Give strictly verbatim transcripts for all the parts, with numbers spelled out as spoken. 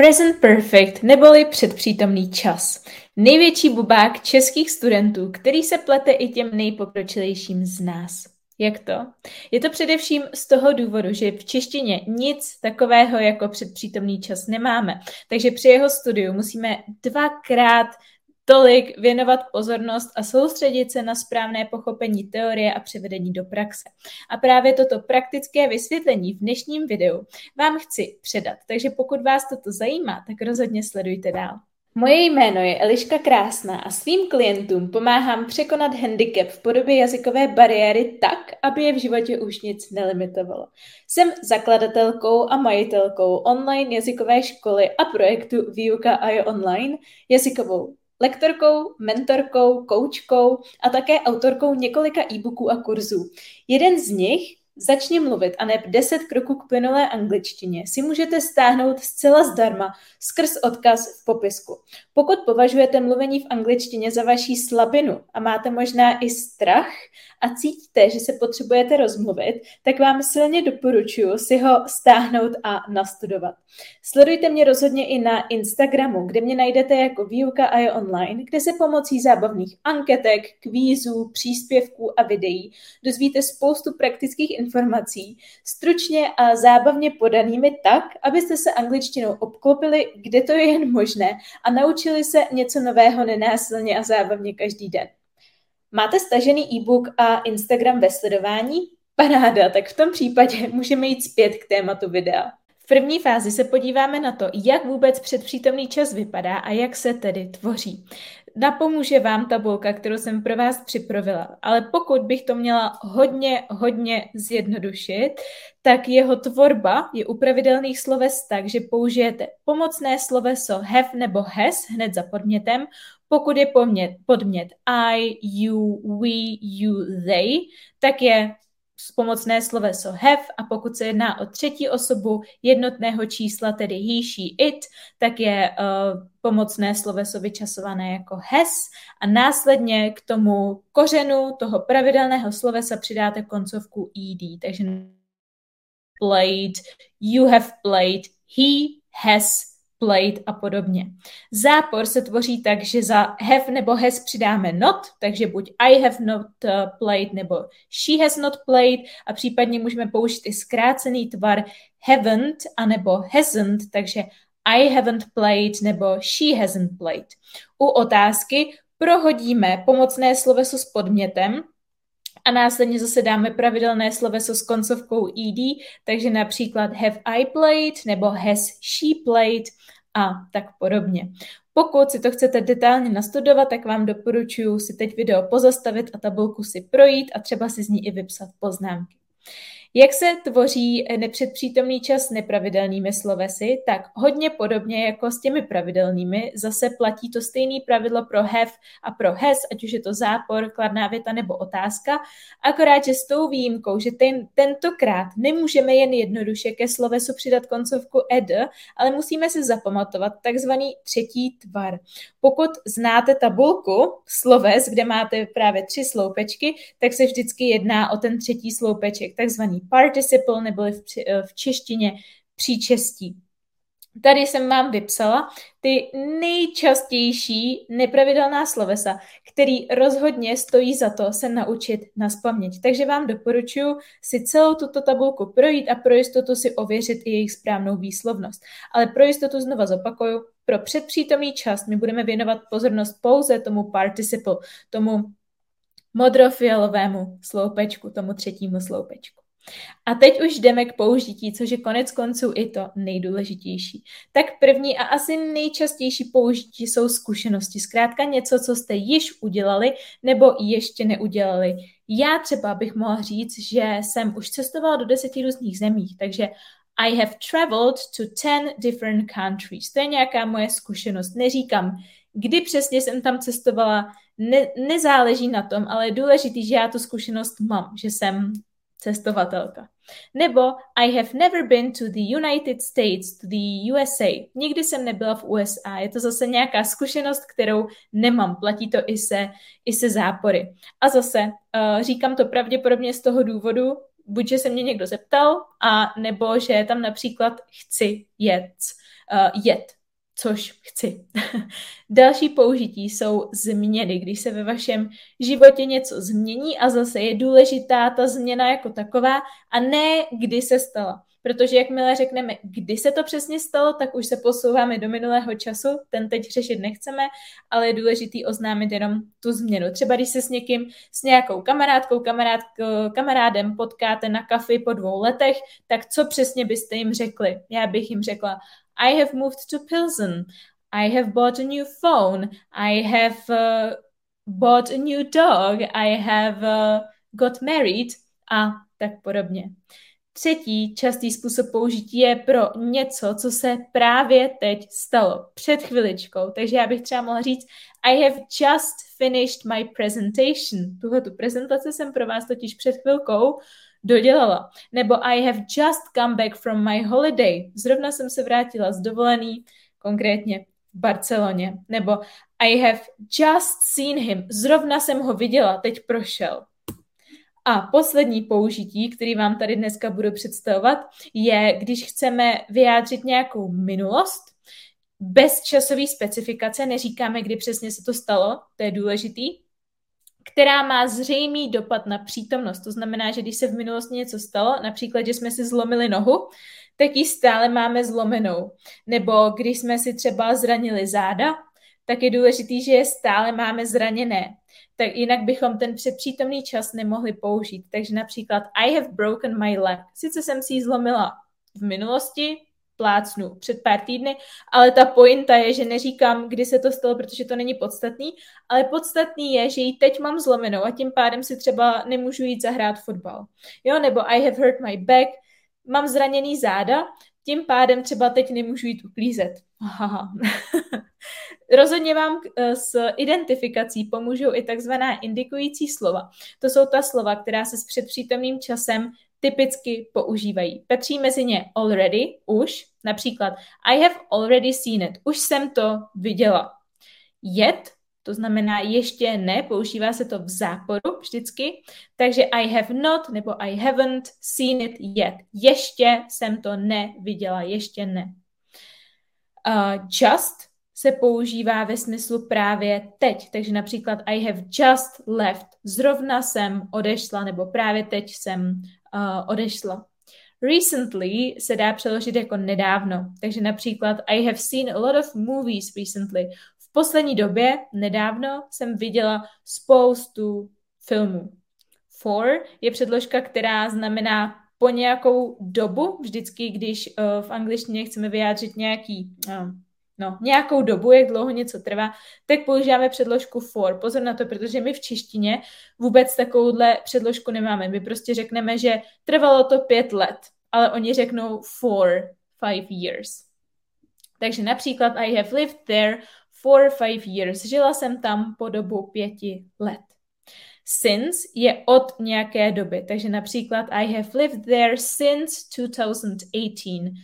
Present perfect, neboli předpřítomný čas. Největší bubák českých studentů, který se plete i těm nejpokročilejším z nás. Jak to? Je to především z toho důvodu, že v češtině nic takového jako předpřítomný čas nemáme. Takže při jeho studiu musíme dvakrát tolik věnovat pozornost a soustředit se na správné pochopení teorie a převedení do praxe. A právě toto praktické vysvětlení v dnešním videu vám chci předat. Takže pokud vás toto zajímá, tak rozhodně sledujte dál. Moje jméno je Eliška Krásná a svým klientům pomáhám překonat handicap v podobě jazykové bariéry tak, aby je v životě už nic nelimitovalo. Jsem zakladatelkou a majitelkou online jazykové školy a projektu VYUKA.io, jazykovou lektorkou, mentorkou, koučkou a také autorkou několika e-booků a kurzů. Jeden z nich, Začni mluvit a neb deset kroků k plynulé angličtině, si můžete stáhnout zcela zdarma skrz odkaz v popisku. Pokud považujete mluvení v angličtině za vaši slabinu a máte možná i strach a cítíte, že se potřebujete rozmluvit, tak vám silně doporučuji si ho stáhnout a nastudovat. Sledujte mě rozhodně i na Instagramu, kde mě najdete jako VyukaAJonline, kde se pomocí zábavných anketek, kvízů, příspěvků a videí dozvíte spoustu praktických informací informací, stručně a zábavně podanými tak, abyste se angličtinou obklopili, kde to je jen možné a naučili se něco nového nenásilně a zábavně každý den. Máte stažený e-book a Instagram ve sledování? Paráda, tak v tom případě můžeme jít zpět k tématu videa. V první fázi se podíváme na to, jak vůbec předpřítomný čas vypadá a jak se tedy tvoří. Napomůže vám tabulka, kterou jsem pro vás připravila, ale pokud bych to měla hodně, hodně zjednodušit, tak jeho tvorba je u pravidelných sloves tak, že použijete pomocné sloveso have nebo has hned za podmětem, pokud je podmět, podmět I, you, we, you, they, tak je pomocné sloveso have a pokud se jedná o třetí osobu jednotného čísla, tedy he, she, it, tak je uh, pomocné sloveso vyčasované jako has a následně k tomu kořenu toho pravidelného slovesa přidáte koncovku ed, takže played, you have played, he has played a podobně. Zápor se tvoří tak, že za have nebo has přidáme not, takže buď I have not played nebo she has not played a případně můžeme použít i zkrácený tvar haven't anebo hasn't, takže I haven't played nebo she hasn't played. U otázky prohodíme pomocné sloveso s podmětem a následně zase dáme pravidelné sloveso s koncovkou ed, takže například have I played nebo has she played a tak podobně. Pokud si to chcete detailně nastudovat, tak vám doporučuji si teď video pozastavit a tabulku si projít a třeba si z ní i vypsat poznámky. Jak se tvoří nepředpřítomný čas nepravidelnými slovesy, tak hodně podobně jako s těmi pravidelnými, zase platí to stejné pravidlo pro have a pro has, ať už je to zápor, kladná věta nebo otázka, akorát, že s tou výjimkou, že ten, tentokrát nemůžeme jen jednoduše ke slovesu přidat koncovku ed, ale musíme si zapamatovat takzvaný třetí tvar. Pokud znáte tabulku sloves, kde máte právě tři sloupečky, tak se vždycky jedná o ten třetí sloupeček, takzvaný participle neboli v, v češtině příčestí. Tady jsem vám vypsala ty nejčastější nepravidelná slovesa, který rozhodně stojí za to se naučit nazpaměť. Takže vám doporučuji si celou tuto tabulku projít a pro jistotu si ověřit i jejich správnou výslovnost. Ale pro jistotu znova zopakuju, pro předpřítomný čas my budeme věnovat pozornost pouze tomu participle, tomu modrofialovému sloupečku, tomu třetímu sloupečku. A teď už jdeme k použití, což je konec konců i to nejdůležitější. Tak první a asi nejčastější použití jsou zkušenosti. Zkrátka něco, co jste již udělali nebo ještě neudělali. Já třeba bych mohla říct, že jsem už cestovala do deseti různých zemí, takže I have traveled to ten different countries. To je nějaká moje zkušenost. Neříkám, kdy přesně jsem tam cestovala, ne, nezáleží na tom, ale je důležitý, že já tu zkušenost mám, že jsem cestovatelka. Nebo I have never been to the United States, to the U S A. Nikdy jsem nebyla v U S A. Je to zase nějaká zkušenost, kterou nemám. Platí to i se, i se zápory. A zase uh, říkám to pravděpodobně z toho důvodu, buď, že se mě někdo zeptal, a nebo že tam například chci jet. uh, jet, což chci. Další použití jsou změny, když se ve vašem životě něco změní a zase je důležitá ta změna jako taková a ne kdy se stala. Protože jakmile řekneme, kdy se to přesně stalo, tak už se posouváme do minulého času, ten teď řešit nechceme, ale je důležitý oznámit jenom tu změnu. Třeba když se s někým, s nějakou kamarádkou, kamarád, kamarádem potkáte na kafi po dvou letech, tak co přesně byste jim řekli? Já bych jim řekla, I have moved to Pilsen, I have bought a new phone, I have uh, bought a new dog, I have uh, got married a tak podobně. Třetí častý způsob použití je pro něco, co se právě teď stalo, před chviličkou. Takže já bych třeba mohla říct I have just finished my presentation. Tuhle tu prezentaci jsem pro vás totiž před chvilkou dodělala. Nebo I have just come back from my holiday. Zrovna jsem se vrátila z dovolený, konkrétně v Barceloně. Nebo I have just seen him. Zrovna jsem ho viděla, teď prošel. A poslední použití, který vám tady dneska budu představovat, je, když chceme vyjádřit nějakou minulost, bez časové specifikace, neříkáme, kdy přesně se to stalo, to je důležitý, která má zřejmý dopad na přítomnost. To znamená, že když se v minulosti něco stalo, například, že jsme si zlomili nohu, tak ji stále máme zlomenou. Nebo když jsme si třeba zranili záda, tak je důležitý, že je stále máme zraněné. Tak jinak bychom ten předpřítomný čas nemohli použít. Takže například I have broken my leg. Sice jsem si ji zlomila v minulosti, plácnu před pár týdny, ale ta pointa je, že neříkám, kdy se to stalo, protože to není podstatný, ale podstatný je, že ji teď mám zlomenou a tím pádem si třeba nemůžu jít zahrát fotbal. Jo, nebo I have hurt my back. Mám zraněný záda, tím pádem třeba teď nemůžu jít uklízet. Aha. Rozhodně vám s identifikací pomůžou i takzvaná indikující slova. To jsou ta slova, která se s předpřítomným časem typicky používají. Patří mezi ně already, už, například I have already seen it, už jsem to viděla. Yet, to znamená ještě ne, používá se to v záporu vždycky, takže I have not nebo I haven't seen it yet. Ještě jsem to neviděla, ještě ne. Uh, just se používá ve smyslu právě teď. Takže například I have just left. Zrovna jsem odešla, nebo právě teď jsem uh, odešla. Recently se dá přeložit jako nedávno. Takže například I have seen a lot of movies recently. V poslední době, nedávno, jsem viděla spoustu filmů. For je předložka, která znamená po nějakou dobu. Vždycky, když uh, v angličtině chceme vyjádřit nějaký... Uh, No, nějakou dobu, jak dlouho něco trvá, tak používáme předložku for. Pozor na to, protože my v češtině vůbec takovouhle předložku nemáme. My prostě řekneme, že trvalo to pět let, ale oni řeknou for five years. Takže například I have lived there for five years. Žila jsem tam po dobu pěti let. Since je od nějaké doby. Takže například I have lived there since two thousand eighteen.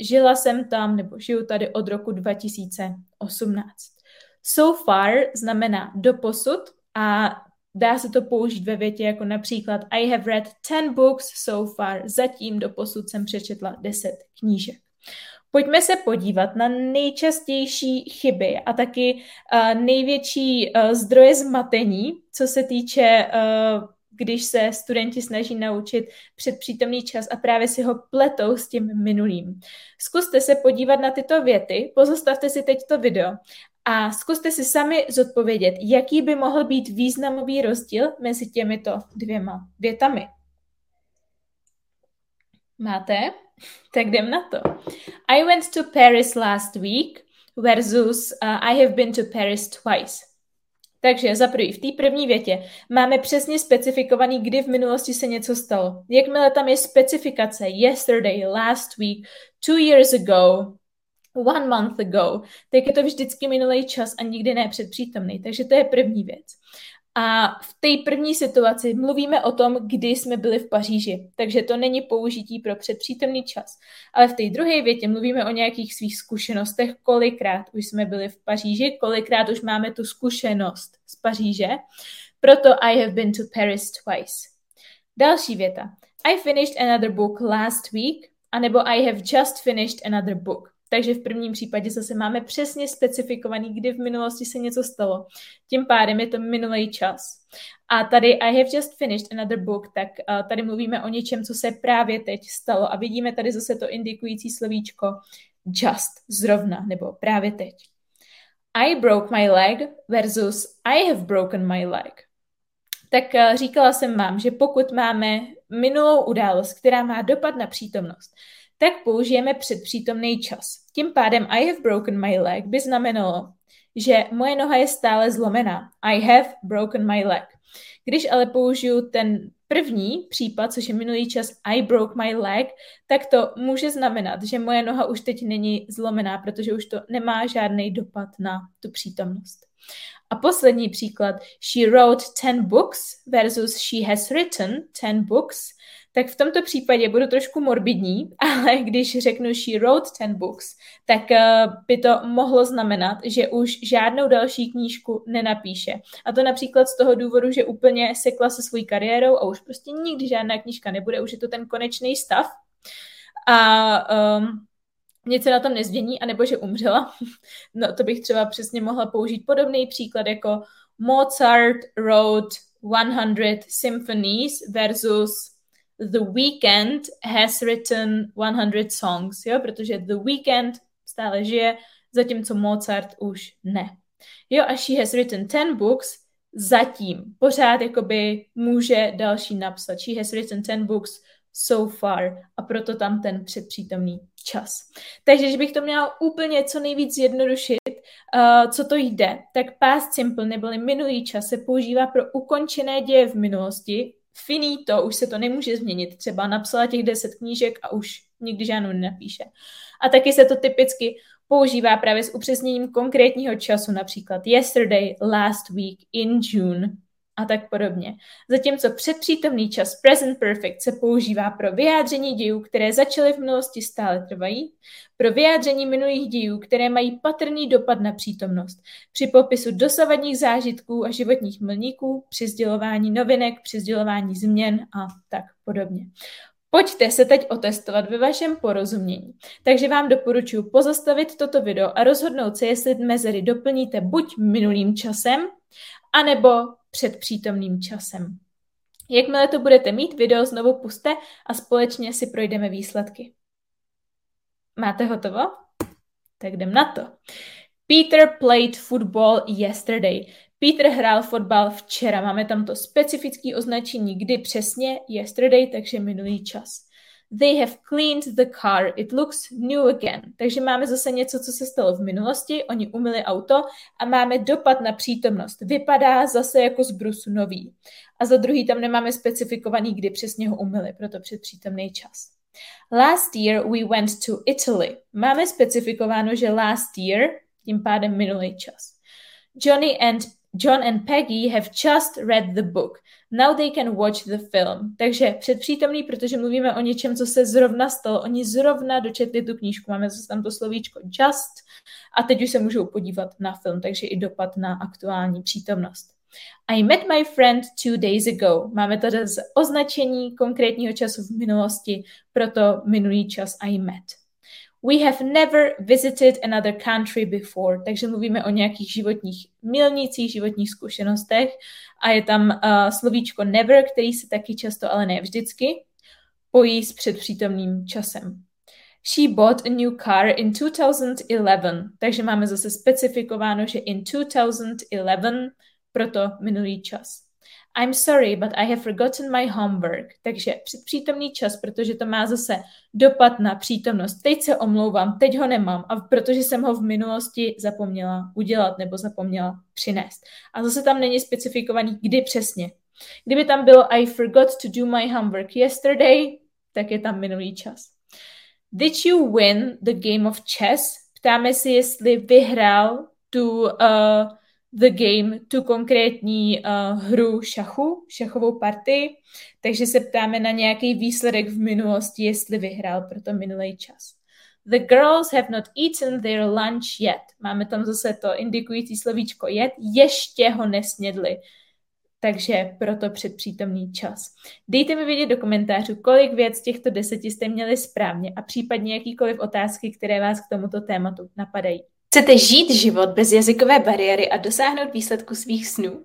Žila jsem tam, nebo žiju tady od roku dva tisíce osmnáct. So far znamená doposud a dá se to použít ve větě jako například I have read ten books so far. Zatím doposud jsem přečetla deset knížek. Pojďme se podívat na nejčastější chyby a taky uh, největší uh, zdroje zmatení, co se týče uh, když se studenti snaží naučit předpřítomný čas a právě si ho pletou s tím minulým. Zkuste se podívat na tyto věty, pozastavte si teď to video a zkuste si sami zodpovědět, jaký by mohl být významový rozdíl mezi těmito dvěma větami. Máte? Tak jdem na to. I went to Paris last week versus uh, I have been to Paris twice. Takže za první, v té první větě máme přesně specifikovaný, kdy v minulosti se něco stalo. Jakmile tam je specifikace yesterday, last week, two years ago, one month ago, tak je to vždycky minulý čas a nikdy ne předpřítomný. Takže to je první věc. A v té první situaci mluvíme o tom, kdy jsme byli v Paříži. Takže to není použití pro předpřítomný čas. Ale v té druhé větě mluvíme o nějakých svých zkušenostech, kolikrát už jsme byli v Paříži, kolikrát už máme tu zkušenost z Paříže. Proto I have been to Paris twice. Další věta. I finished another book last week, anebo I have just finished another book. Takže v prvním případě zase máme přesně specifikovaný, kdy v minulosti se něco stalo. Tím pádem je to minulý čas. A tady I have just finished another book, tak uh, tady mluvíme o něčem, co se právě teď stalo. A vidíme tady zase to indikující slovíčko just, zrovna, nebo právě teď. I broke my leg versus I have broken my leg. Tak uh, říkala jsem vám, že pokud máme minulou událost, která má dopad na přítomnost, tak použijeme předpřítomný čas. Tím pádem I have broken my leg by znamenalo, že moje noha je stále zlomená. I have broken my leg. Když ale použiju ten první případ, což je minulý čas I broke my leg, tak to může znamenat, že moje noha už teď není zlomená, protože už to nemá žádný dopad na tu přítomnost. A poslední příklad, she wrote ten books versus she has written ten books, tak v tomto případě budu trošku morbidní, ale když řeknu she wrote ten books, tak by to mohlo znamenat, že už žádnou další knížku nenapíše. A to například z toho důvodu, že úplně sekla se svojí kariérou a už prostě nikdy žádná knížka nebude, už je to ten konečný stav. A um, Nic se na tom nezmění, anebo že umřela. No to bych třeba přesně mohla použít podobný příklad jako Mozart wrote one hundred symphonies versus The Weeknd has written one hundred songs, jo? Protože The Weeknd stále žije, zatímco Mozart už ne. Jo, a she has written ten books, zatím. Pořád jakoby může další napsat. She has written ten books so far. A proto tam ten předpřítomný čas. Takže když bych to měla úplně co nejvíc zjednodušit, uh, co to jde, tak past simple neboli minulý čas se používá pro ukončené děje v minulosti. Finito, už se to nemůže změnit. Třeba napsala těch deset knížek a už nikdy žádnou nenapíše. A taky se to typicky používá právě s upřesněním konkrétního času, například yesterday, last week, in June a tak podobně. Zatímco předpřítomný čas, present perfect, se používá pro vyjádření dějů, které začaly v minulosti, stále trvají, pro vyjádření minulých dějů, které mají patrný dopad na přítomnost, při popisu dosavadních zážitků a životních milníků, při sdělování novinek, při sdělování změn a tak podobně. Pojďte se teď otestovat ve vašem porozumění. Takže vám doporučuji pozastavit toto video a rozhodnout se, jestli mezery doplníte buď minulým časem, anebo před přítomným časem. Jakmile to budete mít, video znovu puste a společně si projdeme výsledky. Máte hotovo? Tak jdem na to. Peter played football yesterday. Peter hrál fotbal včera. Máme tam to specifické označení, kdy přesně, yesterday, takže minulý čas. They have cleaned the car. It looks new again. Takže máme zase něco, co se stalo v minulosti. Oni umyli auto a máme dopad na přítomnost. Vypadá zase jako z brusu nový. A za druhý tam nemáme specifikovaný, kdy přesně ho umyli, proto předpřítomný čas. Last year we went to Italy. Máme specifikováno, že last year, tím pádem minulý čas. Johnny and John and Peggy have just read the book. Now they can watch the film. Takže předpřítomný, protože mluvíme o něčem, co se zrovna stalo. Oni zrovna dočetli tu knížku. Máme zase tam to slovíčko just a teď už se můžou podívat na film, takže i dopad na aktuální přítomnost. I met my friend two days ago. Máme tady označení konkrétního času v minulosti, proto minulý čas I met. We have never visited another country before. Takže mluvíme o nějakých životních milnících, životních zkušenostech a je tam uh, slovíčko never, který se taky často, ale ne vždycky, pojí s předpřítomným časem. She bought a new car in two thousand eleven. Takže máme zase specifikováno, že in two thousand eleven, proto minulý čas. I'm sorry, but I have forgotten my homework. Takže předpřítomný čas, protože to má zase dopad na přítomnost. Teď se omlouvám, teď ho nemám, a protože jsem ho v minulosti zapomněla udělat nebo zapomněla přinést. A zase tam není specifikovaný, kdy přesně. Kdyby tam bylo I forgot to do my homework yesterday, tak je tam minulý čas. Did you win the game of chess? Ptáme si, jestli vyhrál tu... Uh, the game, tu konkrétní uh, hru šachu, šachovou partii, takže se ptáme na nějaký výsledek v minulosti, jestli vyhrál, proto minulý čas. The girls have not eaten their lunch yet. Máme tam zase to indikující slovíčko yet, ještě ho nesnědli. Takže proto předpřítomný čas. Dejte mi vědět do komentářů, kolik věc těchto deseti jste měli správně a případně jakýkoliv otázky, které vás k tomuto tématu napadají. Chcete žít život bez jazykové bariéry a dosáhnout výsledku svých snů?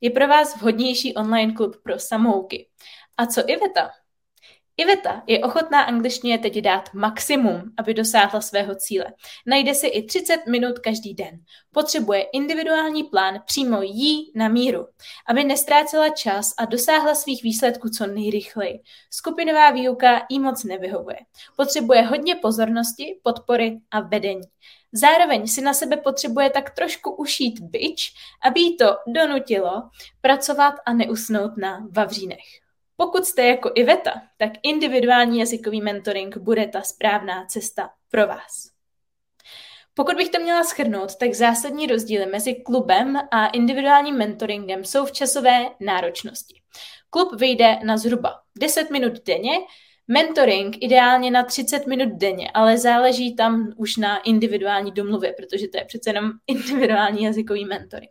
je pro vás vhodnější online klub pro samouky. A co Iveta? Iveta je ochotná angličtině teď dát maximum, aby dosáhla svého cíle. Najde si i třicet minut každý den. Potřebuje individuální plán přímo jí na míru, aby nestrácela čas a dosáhla svých výsledků co nejrychleji. Skupinová výuka jí moc nevyhovuje. Potřebuje hodně pozornosti, podpory a vedení. Zároveň si na sebe potřebuje tak trošku ušít bič, aby jí to donutilo pracovat a neusnout na vavřínech. Pokud jste jako Iveta, tak individuální jazykový mentoring bude ta správná cesta pro vás. Pokud bych to měla shrnout, tak zásadní rozdíly mezi klubem a individuálním mentoringem jsou v časové náročnosti. Klub vyjde na zhruba deset minut denně, mentoring ideálně na třicet minut denně, ale záleží tam už na individuální domluvě, protože to je přece jenom individuální jazykový mentoring.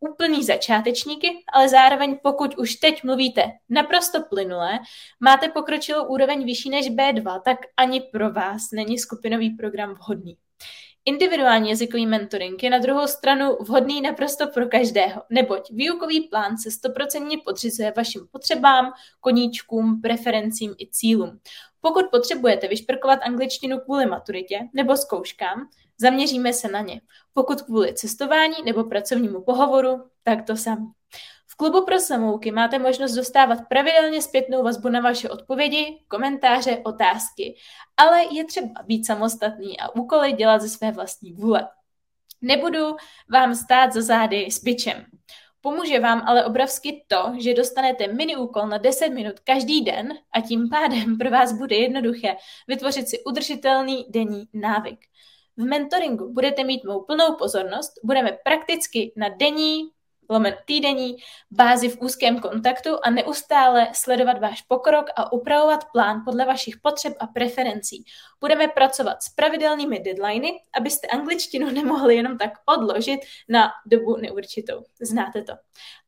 úplný začátečníky, ale zároveň pokud už teď mluvíte naprosto plynule, máte pokročilou úroveň vyšší než bé dva, tak ani pro vás není skupinový program vhodný. Individuální jazykový mentoring je na druhou stranu vhodný naprosto pro každého, neboť výukový plán se sto procent podřizuje vašim potřebám, koníčkům, preferencím i cílům. Pokud potřebujete vyšperkovat angličtinu kvůli maturitě nebo zkouškám, zaměříme se na ně. Pokud kvůli cestování nebo pracovnímu pohovoru, tak to samé. V klubu pro samouky máte možnost dostávat pravidelně zpětnou vazbu na vaše odpovědi, komentáře, otázky, ale je třeba být samostatný a úkoly dělat ze své vlastní vůle. Nebudu vám stát za zády s bičem. Pomůže vám ale obrovsky to, že dostanete mini úkol na deset minut každý den a tím pádem pro vás bude jednoduché vytvořit si udržitelný denní návyk. V mentoringu budete mít mou plnou pozornost, budeme prakticky na denní, lomen týdenní, bázi v úzkém kontaktu a neustále sledovat váš pokrok a upravovat plán podle vašich potřeb a preferencí. Budeme pracovat s pravidelnými deadliny, abyste angličtinu nemohli jenom tak odložit na dobu neurčitou. Znáte to.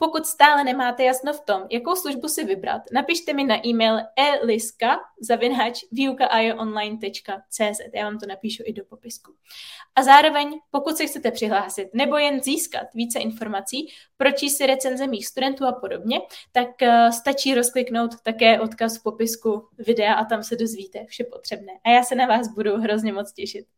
Pokud stále nemáte jasno v tom, jakou službu si vybrat, napište mi na e-mail eliska zavináč vyuka a jo online tečka cé zet. Já vám to napíšu i do popisku. A zároveň, pokud se chcete přihlásit nebo jen získat více informací, pročíst si recenze mých studentů a podobně, tak stačí rozkliknout také odkaz v popisku videa a tam se dozvíte vše potřebné. A já se na vás budu hrozně moc těšit.